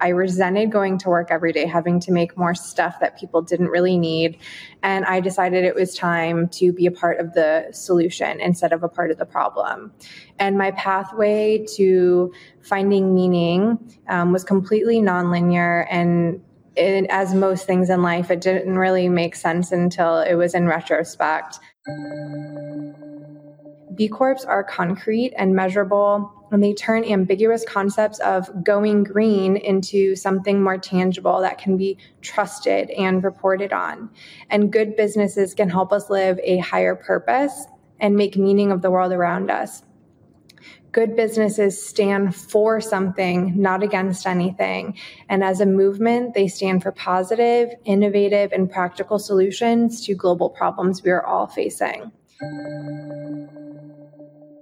I resented going to work every day, having to make more stuff that people didn't really need. And I decided it was time to be a part of the solution instead of a part of the problem. And my pathway to finding meaning was completely nonlinear, and as most things in life, it didn't really make sense until it was in retrospect. B Corps are concrete and measurable, and they turn ambiguous concepts of going green into something more tangible that can be trusted and reported on. And good businesses can help us live a higher purpose and make meaning of the world around us. Good businesses stand for something, not against anything. And as a movement, they stand for positive, innovative, and practical solutions to global problems we are all facing.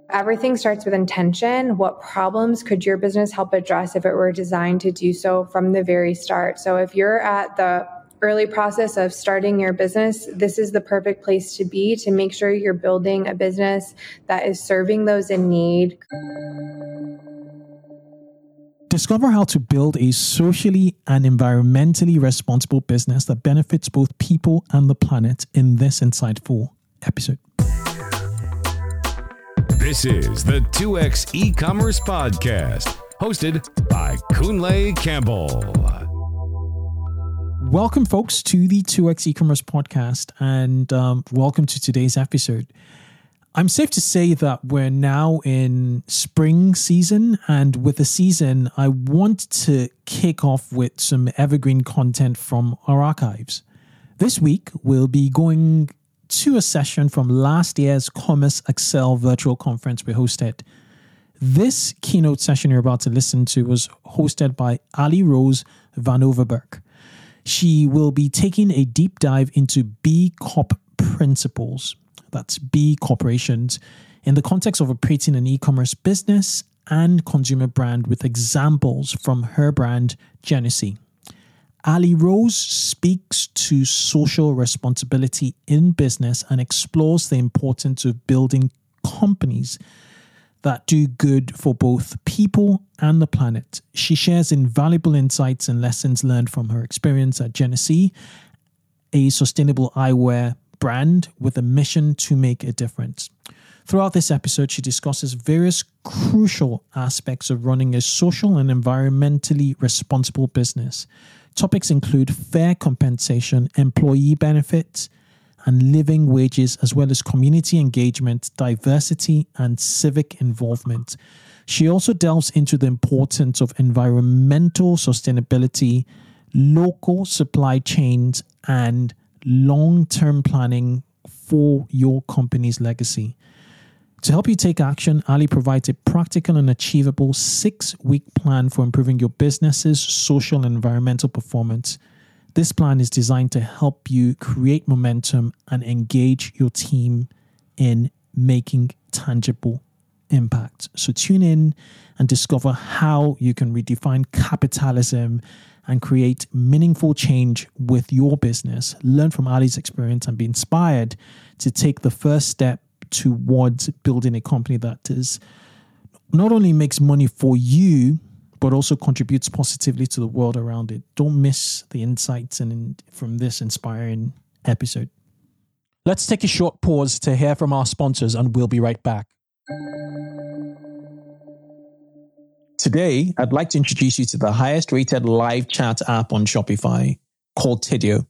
Everything starts with intention. What problems could your business help address if it were designed to do so from the very start? So if you're at the early process of starting your business, this is the perfect place to be to make sure you're building a business that is serving those in need. Discover how to build a socially and environmentally responsible business that benefits both people and the planet in this insightful episode. This is the 2X e-commerce podcast, hosted by Kunle Campbell. Welcome, folks, to the 2X e-commerce podcast, and welcome to today's episode. I'm safe to say that we're now in spring season, and with the season, I want to kick off with some evergreen content from our archives. This week, we'll be going to a session from last year's Commerce Excel virtual conference we hosted. This keynote session you're about to listen to was hosted by Ali Rose VanOverbeke. She will be taking a deep dive into B Corp principles, that's B corporations, in the context of operating an e-commerce business and consumer brand, with examples from her brand, Genusee. Ali Rose speaks to social responsibility in business and explores the importance of building companies that do good for both people and the planet. She shares invaluable insights and lessons learned from her experience at Genusee, a sustainable eyewear brand with a mission to make a difference. Throughout this episode, she discusses various crucial aspects of running a social and environmentally responsible business. Topics include fair compensation, employee benefits, and living wages, as well as community engagement, diversity, and civic involvement. She also delves into the importance of environmental sustainability, local supply chains, and long-term planning for your company's legacy. To help you take action, Ali provides a practical and achievable 6-week plan for improving your business's social and environmental performance. This plan is designed to help you create momentum and engage your team in making tangible impact. So tune in and discover how you can redefine capitalism and create meaningful change with your business. Learn from Ali's experience and be inspired to take the first step towards building a company that is not only makes money for you, but also contributes positively to the world around it. Don't miss the insights from this inspiring episode. Let's take a short pause to hear from our sponsors, and we'll be right back. Today, I'd like to introduce you to the highest rated live chat app on Shopify, called Tidio.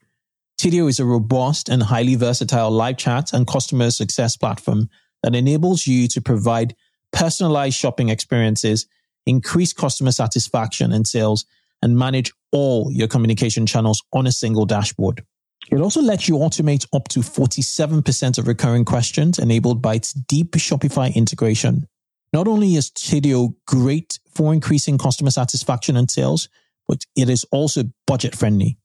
Tidio is a robust and highly versatile live chat and customer success platform that enables you to provide personalized shopping experiences, increase customer satisfaction and sales, and manage all your communication channels on a single dashboard. It also lets you automate up to 47% of recurring questions enabled by its deep Shopify integration. Not only is Tidio great for increasing customer satisfaction and sales, but it is also budget friendly.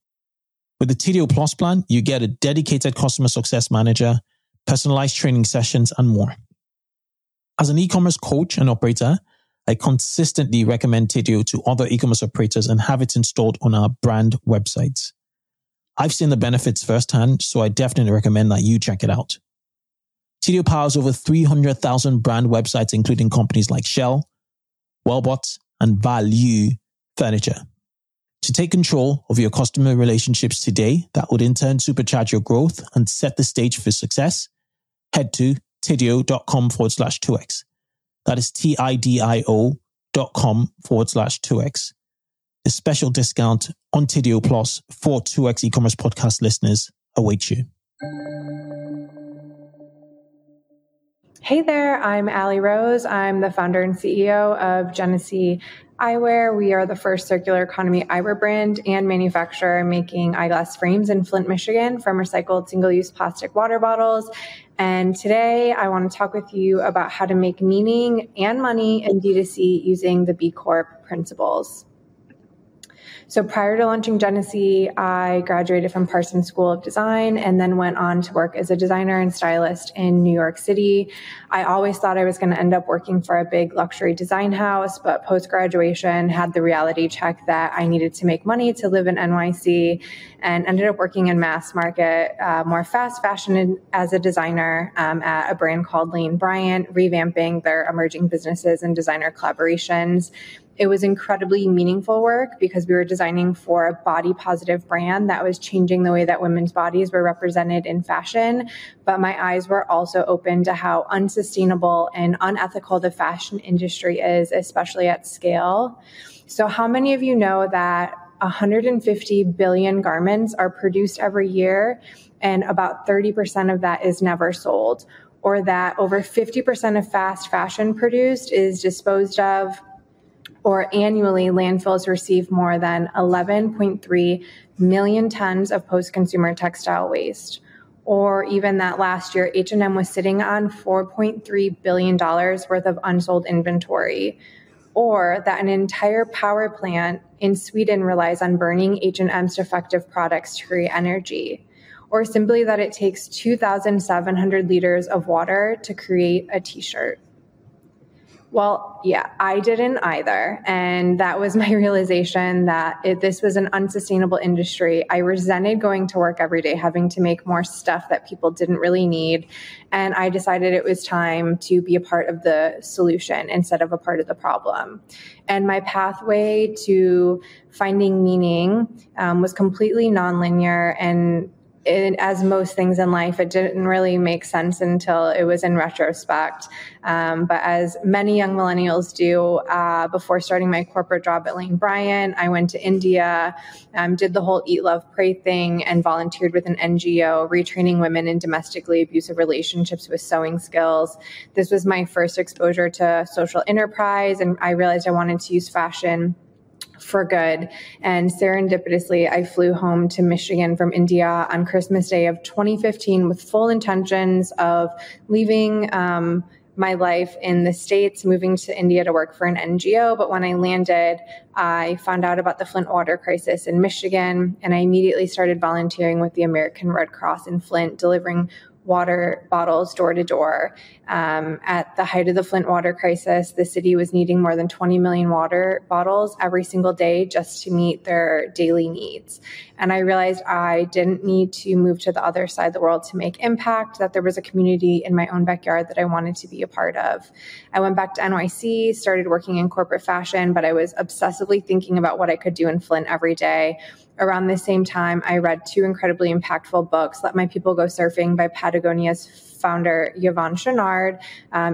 With the Tidio Plus plan, you get a dedicated customer success manager, personalized training sessions, and more. As an e-commerce coach and operator, I consistently recommend Tidio to other e-commerce operators and have it installed on our brand websites. I've seen the benefits firsthand, so I definitely recommend that you check it out. Tidio powers over 300,000 brand websites, including companies like Shell, Wellbot, and Value Furniture. To take control of your customer relationships today that would in turn supercharge your growth and set the stage for success, head to tidio.com/2x. That is TIDIO.com/2x. A special discount on Tidio Plus for 2x e-commerce podcast listeners awaits you. Hey there, I'm Ali Rose. I'm the founder and CEO of Genusee Eyewear. We are the first circular economy eyewear brand and manufacturer making eyeglass frames in Flint, Michigan from recycled single-use plastic water bottles. And today I want to talk with you about how to make meaning and money in D2C using the B Corp principles. So prior to launching Genusee, I graduated from Parsons School of Design and then went on to work as a designer and stylist in New York City. I always thought I was going to end up working for a big luxury design house, but post-graduation had the reality check that I needed to make money to live in NYC and ended up working in mass market, more fast fashion as a designer at a brand called Lane Bryant, revamping their emerging businesses and designer collaborations. It was incredibly meaningful work because we were designing for a body-positive brand that was changing the way that women's bodies were represented in fashion. But my eyes were also open to how unsustainable and unethical the fashion industry is, especially at scale. So how many of you know that 150 billion garments are produced every year, and about 30% of that is never sold, or that over 50% of fast fashion produced is disposed of, or annually landfills receive more than 11.3 million tons of post-consumer textile waste, or even that last year H&M was sitting on $4.3 billion worth of unsold inventory, or that an entire power plant in Sweden relies on burning H&M's defective products to create energy, or simply that it takes 2,700 liters of water to create a t-shirt. Well, yeah, I didn't either. And that was my realization that this was an unsustainable industry. I resented going to work every day, having to make more stuff that people didn't really need. And I decided it was time to be a part of the solution instead of a part of the problem. And my pathway to finding meaning was completely nonlinear, and as most things in life, it didn't really make sense until it was in retrospect. But as many young millennials do, before starting my corporate job at Lane Bryant, I went to India, did the whole eat, love, pray thing, and volunteered with an NGO retraining women in domestically abusive relationships with sewing skills. This was my first exposure to social enterprise, and I realized I wanted to use fashion for good. And serendipitously, I flew home to Michigan from India on Christmas Day of 2015 with full intentions of leaving my life in the States, moving to India to work for an NGO. But when I landed, I found out about the Flint water crisis in Michigan, and I immediately started volunteering with the American Red Cross in Flint, delivering water bottles door to door. At the height of the Flint water crisis, the city was needing more than 20 million water bottles every single day just to meet their daily needs. And I realized I didn't need to move to the other side of the world to make impact, that there was a community in my own backyard that I wanted to be a part of. I went back to NYC, started working in corporate fashion, but I was obsessively thinking about what I could do in Flint every day. Around the same time, I read two incredibly impactful books, Let My People Go Surfing by Patagonia's founder, Yvon Chouinard,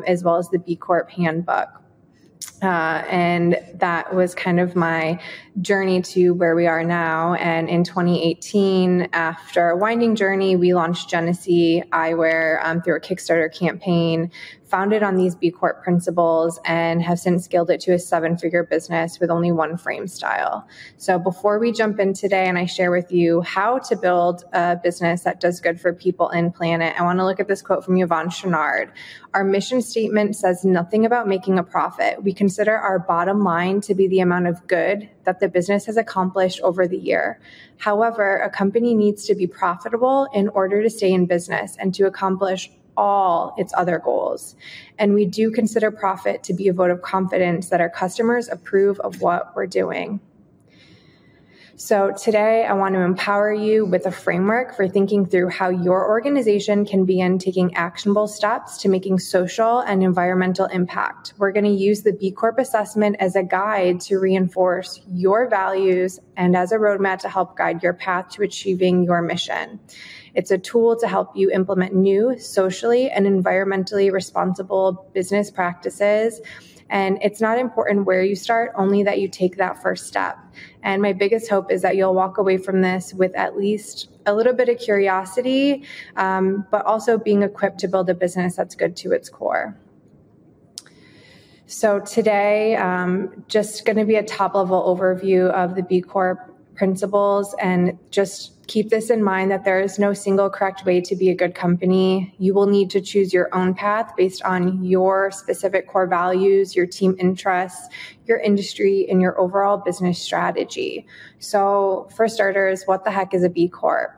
as well as the B Corp Handbook. And that was kind of my journey to where we are now. And in 2018, after a winding journey, we launched Genusee Eyewear through a Kickstarter campaign founded on these B Corp principles, and have since scaled it to a 7-figure business with only one frame style. So before we jump in today and I share with you how to build a business that does good for people and planet, I want to look at this quote from Yvon Chouinard. Our mission statement says nothing about making a profit. We consider our bottom line to be the amount of good that the business has accomplished over the year. However, a company needs to be profitable in order to stay in business and to accomplish all its other goals. And we do consider profit to be a vote of confidence that our customers approve of what we're doing. So today I want to empower you with a framework for thinking through how your organization can begin taking actionable steps to making social and environmental impact. We're going to use the B Corp assessment as a guide to reinforce your values and as a roadmap to help guide your path to achieving your mission. It's a tool to help you implement new socially and environmentally responsible business practices. And it's not important where you start, only that you take that first step. And my biggest hope is that you'll walk away from this with at least a little bit of curiosity, but also being equipped to build a business that's good to its core. So today, just going to be a top-level overview of the B Corp principles, and just keep this in mind that there is no single correct way to be a good company. You will need to choose your own path based on your specific core values, your team interests, your industry, and your overall business strategy. So for starters, what the heck is a B Corp?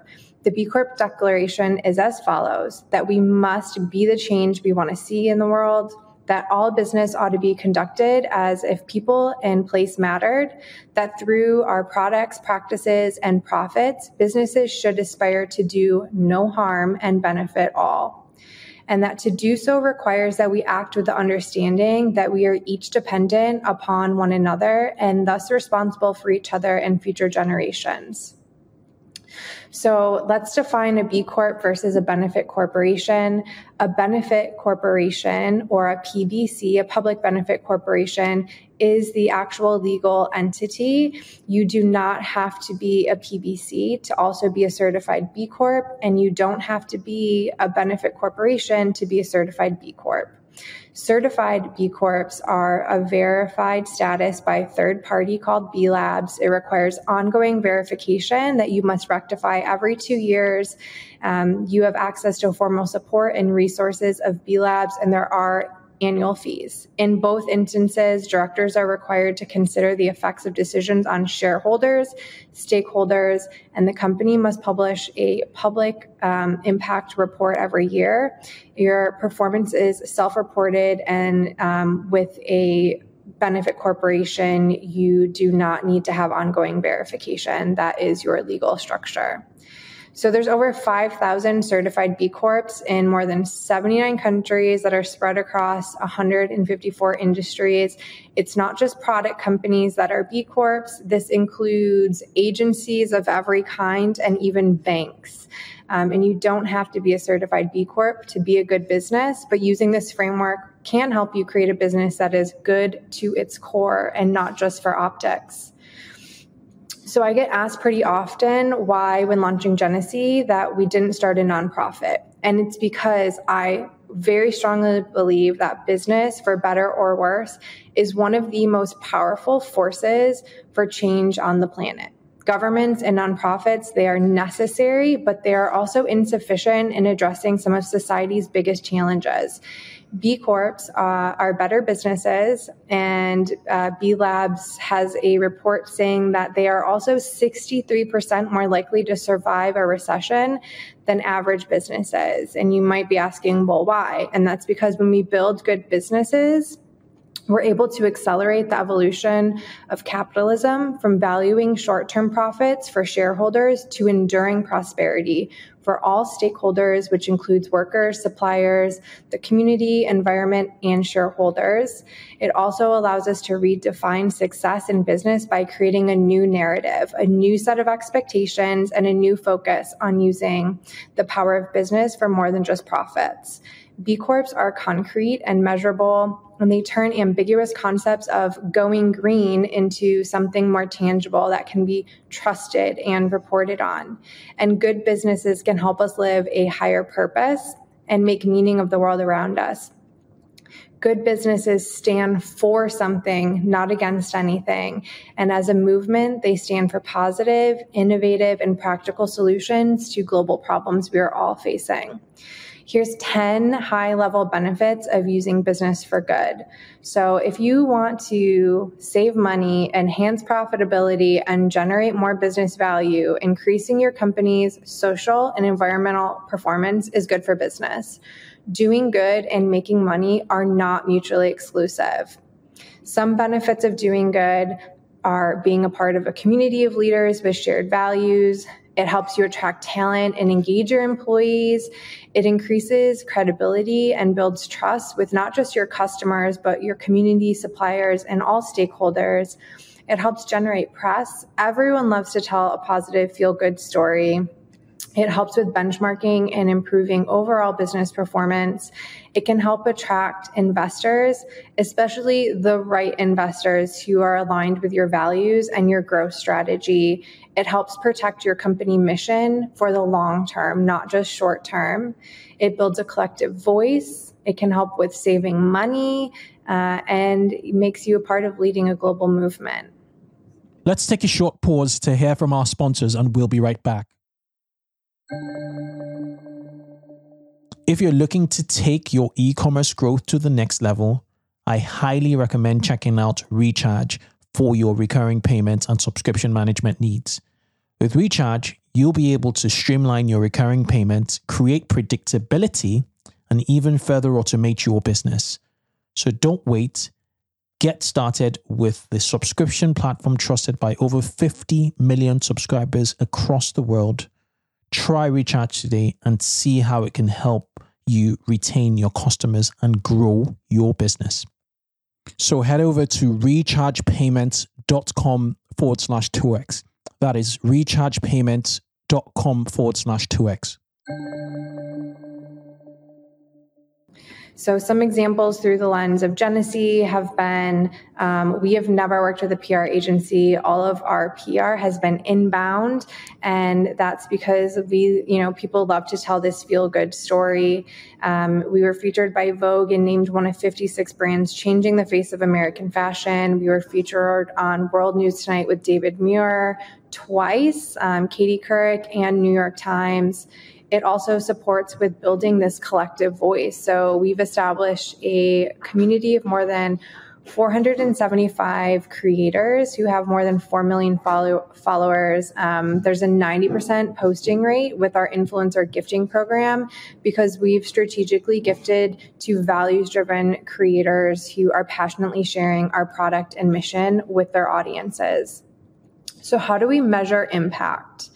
The B Corp declaration is as follows: that we must be the change we want to see in the world, that all business ought to be conducted as if people and place mattered, that through our products, practices, and profits, businesses should aspire to do no harm and benefit all, and that to do so requires that we act with the understanding that we are each dependent upon one another and thus responsible for each other and future generations. So let's define a B Corp versus a benefit corporation. A benefit corporation, or a PBC, a public benefit corporation, is the actual legal entity. You do not have to be a PBC to also be a certified B Corp, and you don't have to be a benefit corporation to be a certified B Corp. Certified B Corps are a verified status by a third party called B Labs. It requires ongoing verification that you must rectify every 2 years. You have access to formal support and resources of B Labs, and there are annual fees. In both instances, directors are required to consider the effects of decisions on shareholders, stakeholders, and the company must publish a public impact report every year. Your performance is self-reported, and with a benefit corporation, you do not need to have ongoing verification. That is your legal structure. So there's over 5,000 certified B Corps in more than 79 countries that are spread across 154 industries. It's not just product companies that are B Corps. This includes agencies of every kind and even banks. And you don't have to be a certified B Corp to be a good business, but using this framework can help you create a business that is good to its core and not just for optics. So I get asked pretty often why, when launching Genusee, that we didn't start a nonprofit. And it's because I very strongly believe that business, for better or worse, is one of the most powerful forces for change on the planet. Governments and nonprofits, they are necessary, but they are also insufficient in addressing some of society's biggest challenges. B Corps are better businesses, and B Labs has a report saying that they are also 63% more likely to survive a recession than average businesses. And you might be asking, well, why? And that's because when we build good businesses, we're able to accelerate the evolution of capitalism from valuing short-term profits for shareholders to enduring prosperity for all stakeholders, which includes workers, suppliers, the community, environment, and shareholders. It also allows us to redefine success in business by creating a new narrative, a new set of expectations, and a new focus on using the power of business for more than just profits. B Corps are concrete and measurable, and they turn ambiguous concepts of going green into something more tangible that can be trusted and reported on. And good businesses can help us live a higher purpose and make meaning of the world around us. Good businesses stand for something, not against anything. And as a movement, they stand for positive, innovative, and practical solutions to global problems we are all facing. Here's 10 high-level benefits of using business for good. So if you want to save money, enhance profitability, and generate more business value, increasing your company's social and environmental performance is good for business. Doing good and making money are not mutually exclusive. Some benefits of doing good are being a part of a community of leaders with shared values. It helps you attract talent and engage your employees. It increases credibility and builds trust with not just your customers, but your community, suppliers, and all stakeholders. It helps generate press. Everyone loves to tell a positive, feel-good story. It helps with benchmarking and improving overall business performance. It can help attract investors, especially the right investors who are aligned with your values and your growth strategy. It helps protect your company mission for the long term, not just short term. It builds a collective voice. It can help with saving money, and makes you a part of leading a global movement. Let's take a short pause to hear from our sponsors, and we'll be right back. If you're looking to take your e-commerce growth to the next level, I highly recommend checking out Recharge for your recurring payments and subscription management needs. With Recharge, you'll be able to streamline your recurring payments, create predictability, and even further automate your business. So don't wait. Get started with the subscription platform trusted by over 50 million subscribers across the world. Try Recharge today and see how it can help you retain your customers and grow your business. So head over to rechargepayments.com/2x. That is rechargepayments.com/2x. So some examples through the lens of Genusee have been, we have never worked with a PR agency. All of our PR has been inbound, and that's because people love to tell this feel-good story. We were featured by Vogue and named one of 56 brands changing the face of American fashion. We were featured on World News Tonight with David Muir twice, Katie Couric, and New York Times. It also supports with building this collective voice. So we've established a community of more than 475 creators who have more than 4 million followers. There's a 90% posting rate with our influencer gifting program, because we've strategically gifted to values-driven creators who are passionately sharing our product and mission with their audiences. So how do we measure impact?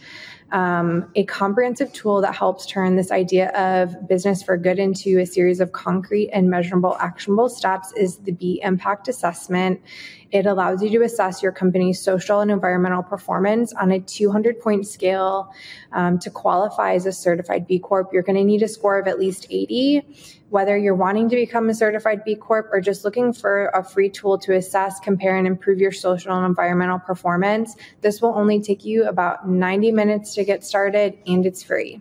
A comprehensive tool that helps turn this idea of business for good into a series of concrete and measurable, actionable steps is the B Impact Assessment. It allows you to assess your company's social and environmental performance on a 200-point scale. To qualify as a certified B Corp, you're going to need a score of at least 80. Whether you're wanting to become a certified B Corp or just looking for a free tool to assess, compare, and improve your social and environmental performance, this will only take you about 90 minutes to get started, and it's free.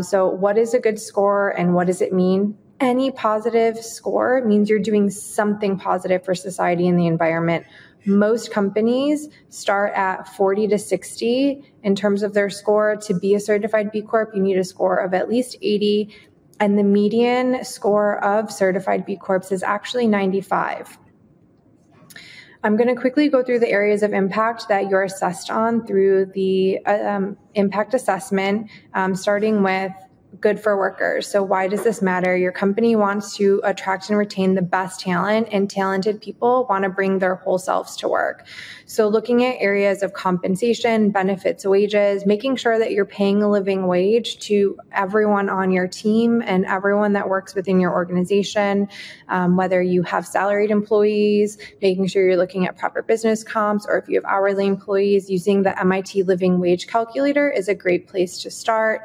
So what is a good score and what does it mean? Any positive score means you're doing something positive for society and the environment. Most companies start at 40 to 60 in terms of their score. To be a certified B Corp, you need a score of at least 80. And the median score of certified B Corps is actually 95. I'm going to quickly go through the areas of impact that you're assessed on through the impact assessment, starting with good for workers. So why does this matter? Your company wants to attract and retain the best talent, and talented people want to bring their whole selves to work. So looking at areas of compensation, benefits, wages, making sure that you're paying a living wage to everyone on your team and everyone that works within your organization, whether you have salaried employees, making sure you're looking at proper business comps, or if you have hourly employees, using the MIT Living Wage Calculator is a great place to start.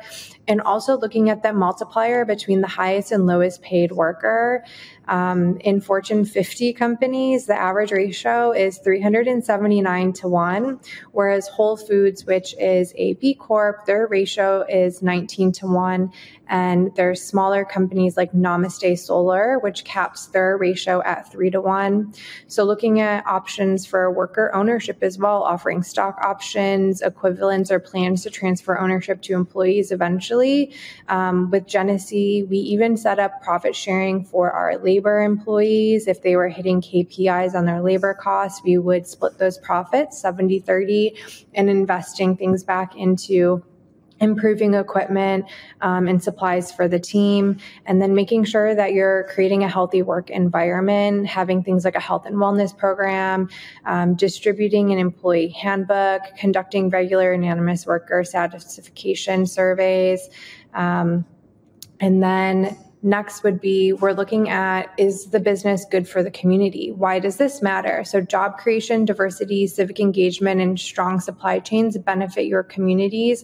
And also looking at that multiplier between the highest and lowest paid worker. In Fortune 50 companies, the average ratio is 379 to 1, whereas Whole Foods, which is a B Corp, their ratio is 19 to 1. And there's smaller companies like Namaste Solar, which caps their ratio at 3 to 1. So looking at options for worker ownership as well, offering stock options, equivalents, or plans to transfer ownership to employees eventually. With Genusee, we even set up profit sharing for our labor employees. If they were hitting KPIs on their labor costs, we would split those profits 70-30 and investing things back into improving equipment and supplies for the team, and then making sure that you're creating a healthy work environment, having things like a health and wellness program, distributing an employee handbook, conducting regular anonymous worker satisfaction surveys. And then next would be, we're looking at, is the business good for the community? Why does this matter? So job creation, diversity, civic engagement, and strong supply chains benefit your communities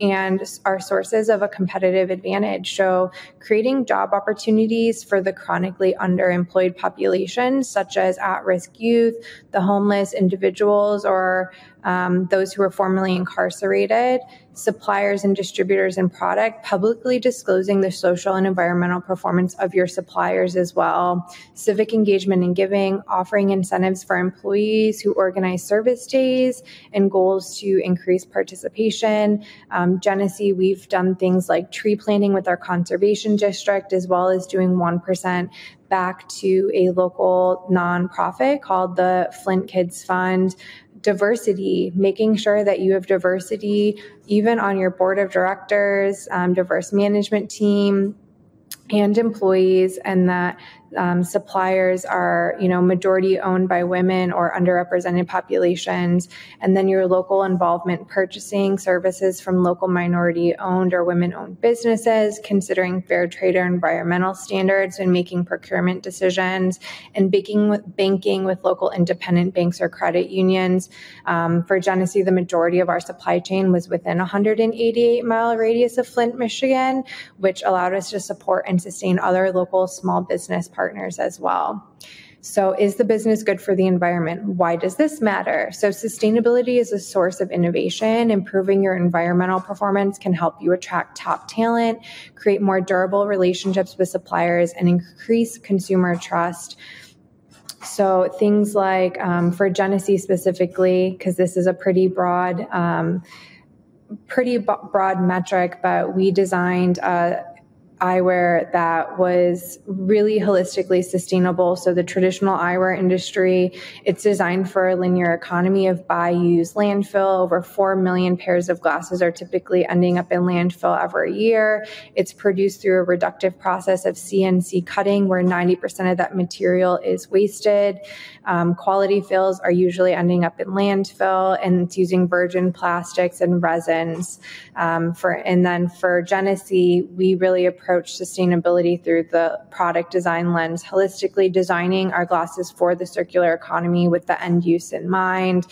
and are sources of a competitive advantage. So creating job opportunities for the chronically underemployed population, such as at-risk youth, the homeless individuals, or those who were formerly incarcerated, suppliers and distributors and product, publicly disclosing the social and environmental performance of your suppliers as well, civic engagement and giving, offering incentives for employees who organize service days and goals to increase participation. Genusee, we've done things like tree planting with our conservation district, as well as doing 1% back to a local nonprofit called the Flint Kids Fund. Diversity, making sure that you have diversity even on your board of directors, diverse management team and employees, and that suppliers are, majority owned by women or underrepresented populations, and then your local involvement, purchasing services from local minority-owned or women-owned businesses, considering fair trade or environmental standards when making procurement decisions, and banking with local independent banks or credit unions. For Genusee, the majority of our supply chain was within 188-mile radius of Flint, Michigan, which allowed us to support and sustain other local small business partners as well. So is the business good for the environment? Why does this matter? So sustainability is a source of innovation. Improving your environmental performance can help you attract top talent, create more durable relationships with suppliers, and increase consumer trust. So things like for Genusee specifically, because this is a pretty broad metric, but we designed eyewear that was really holistically sustainable. So the traditional eyewear industry, it's designed for a linear economy of buy, use, landfill. Over 4 million pairs of glasses are typically ending up in landfill every year. It's produced through a reductive process of CNC cutting, where 90% of that material is wasted. Quality fills are usually ending up in landfill, and it's using virgin plastics and resins. And then for Genusee, we really approach sustainability through the product design lens, holistically designing our glasses for the circular economy with the end use in mind,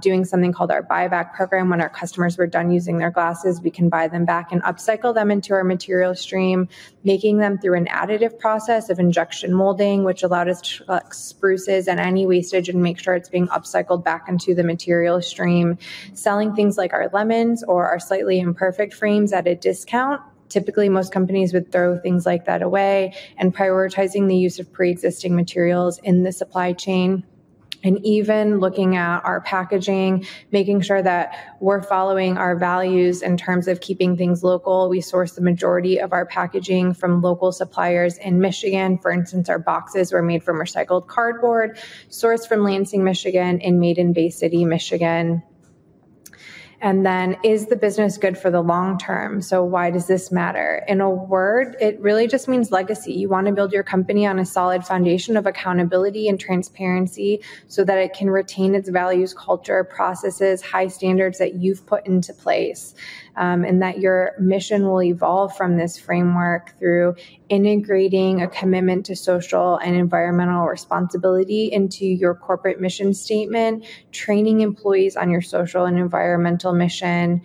doing something called our buyback program. When our customers were done using their glasses, we can buy them back and upcycle them into our material stream, making them through an additive process of injection molding, which allowed us to collect spruces and any wastage and make sure it's being upcycled back into the material stream, selling things like our lemons or our slightly imperfect frames at a discount. Typically, most companies would throw things like that away, and prioritizing the use of pre-existing materials in the supply chain. And even looking at our packaging, making sure that we're following our values in terms of keeping things local. We source the majority of our packaging from local suppliers in Michigan. For instance, our boxes were made from recycled cardboard, sourced from Lansing, Michigan, and made in Bay City, Michigan. And then, is the business good for the long term? So why does this matter? In a word, it really just means legacy. You want to build your company on a solid foundation of accountability and transparency so that it can retain its values, culture, processes, high standards that you've put into place, and that your mission will evolve from this framework through integrating a commitment to social and environmental responsibility into your corporate mission statement, training employees on your social and environmental mission,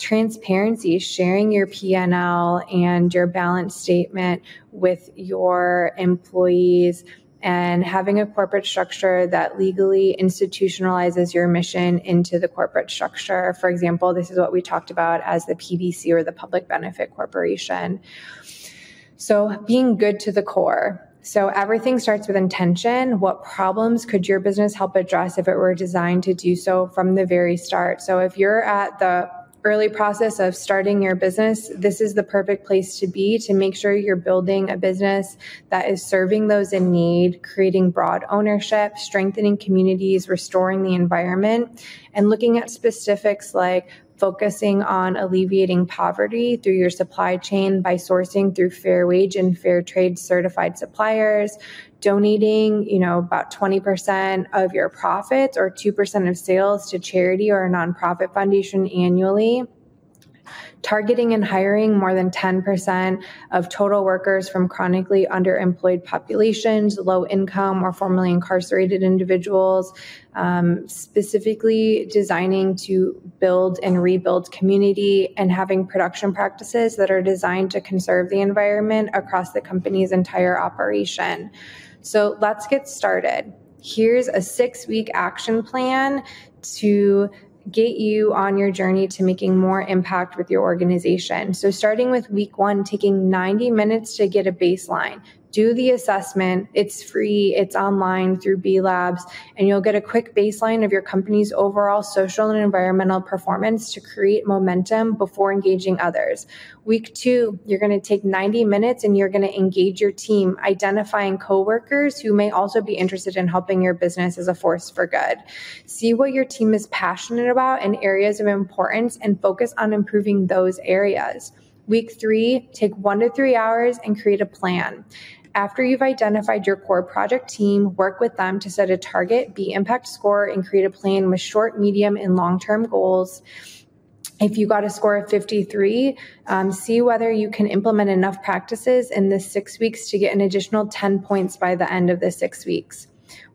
transparency, sharing your P&L and your balance statement with your employees, and having a corporate structure that legally institutionalizes your mission into the corporate structure. For example, this is what we talked about as the PBC, or the Public Benefit Corporation. So being good to the core. So everything starts with intention. What problems could your business help address if it were designed to do so from the very start? So if you're at the early process of starting your business, this is the perfect place to be to make sure you're building a business that is serving those in need, creating broad ownership, strengthening communities, restoring the environment, and looking at specifics like focusing on alleviating poverty through your supply chain by sourcing through fair wage and fair trade certified suppliers, donating, about 20% of your profits or 2% of sales to charity or a nonprofit foundation annually, targeting and hiring more than 10% of total workers from chronically underemployed populations, low income or formerly incarcerated individuals, specifically designing to build and rebuild community, and having production practices that are designed to conserve the environment across the company's entire operation. So let's get started. Here's a 6-week action plan to get you on your journey to making more impact with your organization. So starting with week 1, taking 90 minutes to get a baseline. Do the assessment. It's free. It's online through B Labs, and you'll get a quick baseline of your company's overall social and environmental performance to create momentum before engaging others. Week 2, you're going to take 90 minutes and you're going to engage your team, identifying coworkers who may also be interested in helping your business as a force for good. See what your team is passionate about and areas of importance, and focus on improving those areas. Week 3, take 1 to 3 hours and create a plan. After you've identified your core project team, work with them to set a target, B impact score, and create a plan with short, medium, and long-term goals. If you got a score of 53, see whether you can implement enough practices in the 6 weeks to get an additional 10 points by the end of the 6 weeks.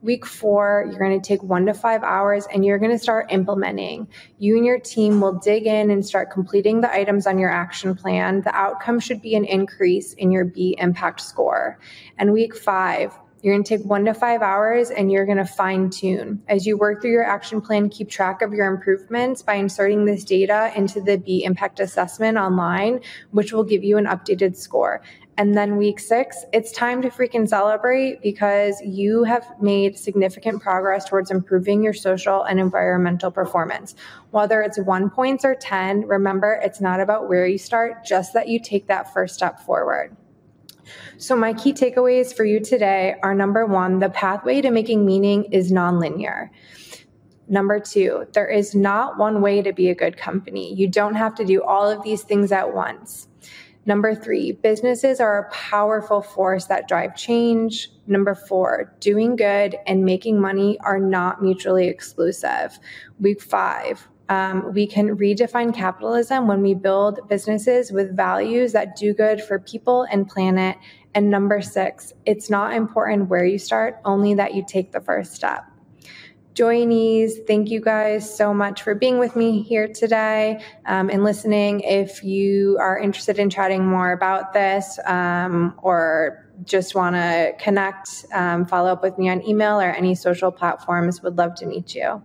Week 4, you're going to take 1 to 5 hours and you're going to start implementing. You and your team will dig in and start completing the items on your action plan. The outcome should be an increase in your B impact score. And week 5, you're going to take 1 to 5 hours and you're going to fine tune. As you work through your action plan, keep track of your improvements by inserting this data into the B impact assessment online, which will give you an updated score. And then week 6, it's time to freaking celebrate because you have made significant progress towards improving your social and environmental performance. Whether it's 1 point or 10, remember, it's not about where you start, just that you take that first step forward. So my key takeaways for you today are, number 1, the pathway to making meaning is nonlinear. Number 2, there is not one way to be a good company. You don't have to do all of these things at once. Number 3, businesses are a powerful force that drive change. Number 4, doing good and making money are not mutually exclusive. Week 5, we can redefine capitalism when we build businesses with values that do good for people and planet. And number 6, it's not important where you start, only that you take the first step. Joinees, thank you guys so much for being with me here today and listening. If you are interested in chatting more about this or just want to connect, follow up with me on email or any social platforms, would love to meet you.